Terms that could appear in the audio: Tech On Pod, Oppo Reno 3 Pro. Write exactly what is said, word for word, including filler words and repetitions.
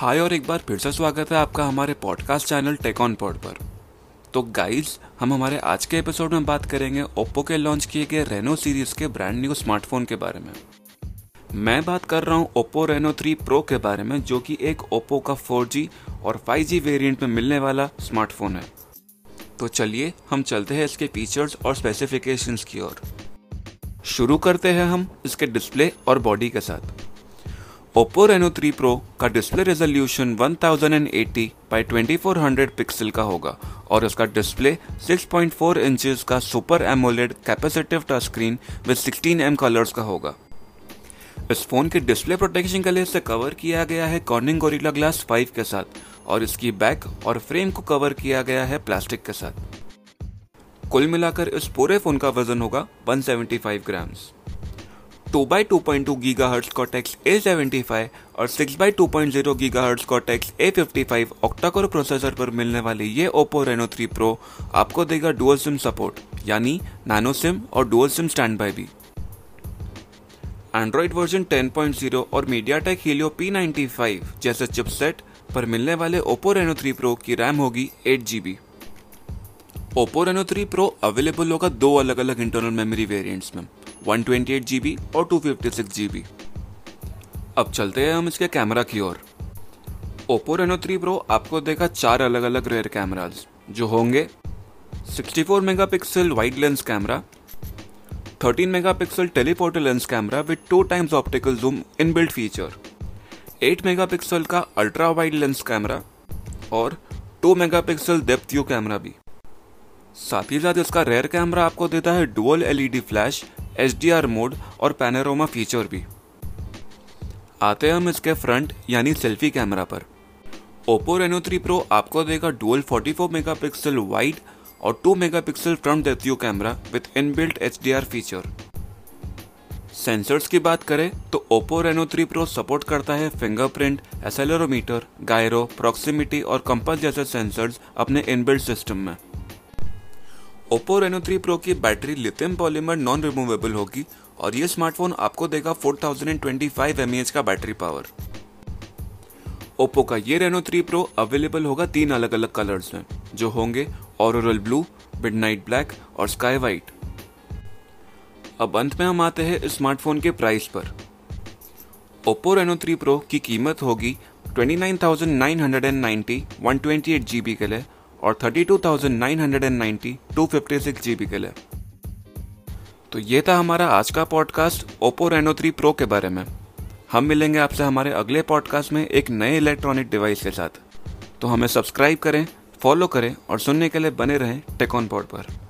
हाय और एक बार फिर से स्वागत है आपका हमारे podcast channel Tech On Pod पर। तो गाइस, हम हमारे आज के एपिसोड में बात करेंगे ओप्पो के लॉन्च किए गए रेनो सीरीज़ के ब्रांड न्यू स्मार्टफोन के बारे में। मैं बात कर रहा हूँ ओप्पो रेनो थ्री प्रो के बारे में, जो कि एक ओप्पो का फोर जी और फाइव जी वेरिएंट में मिलने वाला स्मार्टफोन है। तो चलिए हम चलते हैं इसके फीचर्स और स्पेसिफिकेशंस की ओर। शुरू करते हैं हम इसके डिस्प्ले और बॉडी के साथ। ओप्पो रेनो थ्री प्रो का display resolution ten eighty by twenty four hundred pixel का होगा और उसका display six point four inches का super AMOLED capacitive touch screen with sixteen M colours का होगा। इस फोन के डिस्प्ले प्रोटेक्शन के लिए इसे कवर किया गया है कॉर्निंग गोरिल्ला ग्लास फाइव के साथ और इसकी बैक और फ्रेम को कवर किया गया है प्लास्टिक के साथ। कुल मिलाकर इस पूरे फोन का वजन होगा one seventy five grams. Two by two point two gigahertz Cortex A seventy five और six by two point zero gigahertz Cortex A fifty five octa core processor पर मिलने वाले ये ओप्पो रेनो थ्री प्रो आपको देगा डुअल सिम सपोर्ट, यानी nano SIM और dual SIM standby भी। Android version ten point zero और MediaTek Helio P ninety five जैसे चिपसेट पर मिलने वाले ओप्पो रेनो थ्री प्रो की रैम होगी eight G B. Oppo Reno three Pro available होगा दो अलग अलग इंटरनल मेमोरी वेरिएंट्स में, one twenty eight G B और two fifty six G B. अब चलते हैं हम इसके कैमरा की ओर। ओप्पो रेनो थ्री प्रो आपको देगा चार अलग अलग रेयर कैमराज, जो होंगे sixty four megapixel wide lens camera, thirteen megapixel telephoto lens camera with two times optical zoom inbuilt feature, eight megapixel का अल्ट्रा वाइड लेंस कैमरा और two megapixel depth view camera भी। साथ ही साथ इसका rare camera आपको देता है dual LED flash, H D R mode और पैनोरामा फीचर भी। आते हैं हम इसके फ्रंट यानी सेल्फी कैमरा पर। ओप्पो रेनो थ्री प्रो आपको देगा dual forty four megapixel wide और two megapixel front depth view camera with inbuilt H D R feature. Sensors की बात करें तो Oppo Reno three Pro support करता है फिंगरप्रिंट, एक्सेलेरोमीटर, गायरो, प्रॉक्सिमिटी और कंपास जैसे सेंसर्स अपने इनबिल्ट सिस्टम में। ओप्पो रेनो थ्री प्रो की battery lithium polymer non removable होगी और ये स्मार्टफोन आपको देगा four thousand twenty five mAh का बैटरी पावर। ओप्पो का ये रेनो थ्री प्रो अवेलेबल होगा तीन अलग अलग कलर्स में, जो होंगे ऑरोरल ब्लू, मिडनाइट ब्लैक और स्काई वाइट। अब अंत में हम आते हैं स्मार्टफोन के प्राइस पर। ओप्पो रेनो थ्री प्रो की कीमत होगी twenty nine thousand nine hundred ninety one twenty eight G B के लिए और thirty two thousand nine hundred ninety two fifty six G B के लिए। तो ये था हमारा आज का podcast Oppo Reno three Pro के बारे में। हम मिलेंगे आपसे हमारे अगले पॉडकास्ट में एक नए इलेक्ट्रॉनिक डिवाइस के साथ। तो हमें सब्सक्राइब करें, फॉलो करें और सुनने के लिए बने रहें टेक ऑन पॉड पर।